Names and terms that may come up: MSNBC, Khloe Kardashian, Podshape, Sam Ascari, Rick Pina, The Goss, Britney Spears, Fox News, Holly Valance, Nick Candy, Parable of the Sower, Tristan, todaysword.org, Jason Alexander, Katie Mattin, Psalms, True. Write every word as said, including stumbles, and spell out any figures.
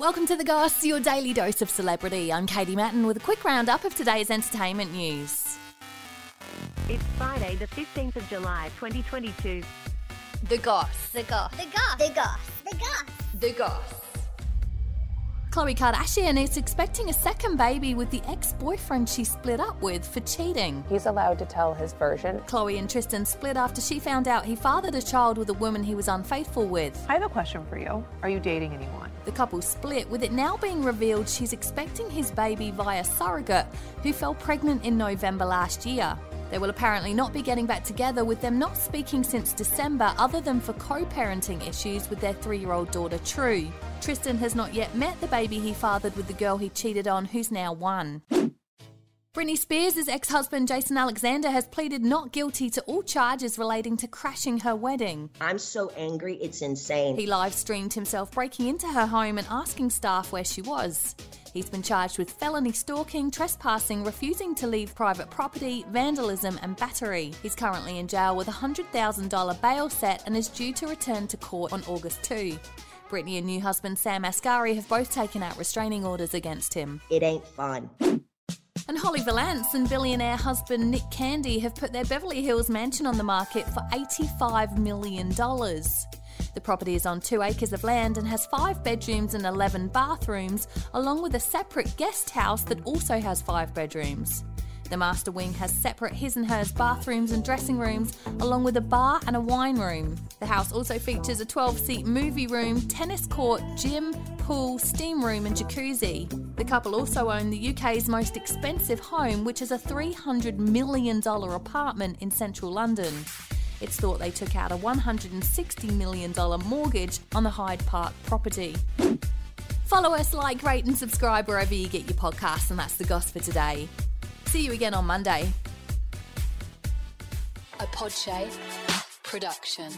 Welcome to The Goss, your daily dose of celebrity. I'm Katie Mattin with a quick roundup of today's entertainment news. It's Friday the fifteenth of July twenty twenty-two. The Goss. The Goss. The Goss. The Goss. The Goss. The Goss. Khloe Kardashian is expecting a second baby with the ex-boyfriend she split up with for cheating. He's allowed to tell his version. Khloe and Tristan split after she found out he fathered a child with a woman he was unfaithful with. I have a question for you. Are you dating anyone? The couple split, with it now being revealed she's expecting his baby via surrogate, who fell pregnant in November last year. They will apparently not be getting back together, with them not speaking since December other than for co-parenting issues with their three-year-old daughter True. Tristan has not yet met the baby he fathered with the girl he cheated on, who's now one. Britney Spears' ex-husband Jason Alexander has pleaded not guilty to all charges relating to crashing her wedding. I'm so angry, it's insane. He live-streamed himself breaking into her home and asking staff where she was. He's been charged with felony stalking, trespassing, refusing to leave private property, vandalism and battery. He's currently in jail with a one hundred thousand dollars bail set and is due to return to court on August second. Britney and new husband Sam Ascari have both taken out restraining orders against him. It ain't fun. And Holly Valance and billionaire husband Nick Candy have put their Beverly Hills mansion on the market for eighty-five million dollars. The property is on two acres of land and has five bedrooms and eleven bathrooms, along with a separate guest house that also has five bedrooms. The master wing has separate his and hers bathrooms and dressing rooms, along with a bar and a wine room. The house also features a twelve-seat movie room, tennis court, gym, pool, steam room and jacuzzi. The couple also own the U K's most expensive home, which is a three hundred million dollars apartment in central London. It's thought they took out a one hundred sixty million dollars mortgage on the Hyde Park property. Follow us, like, rate and subscribe wherever you get your podcasts, and that's The Goss for today. See you again on Monday. A Podshape production.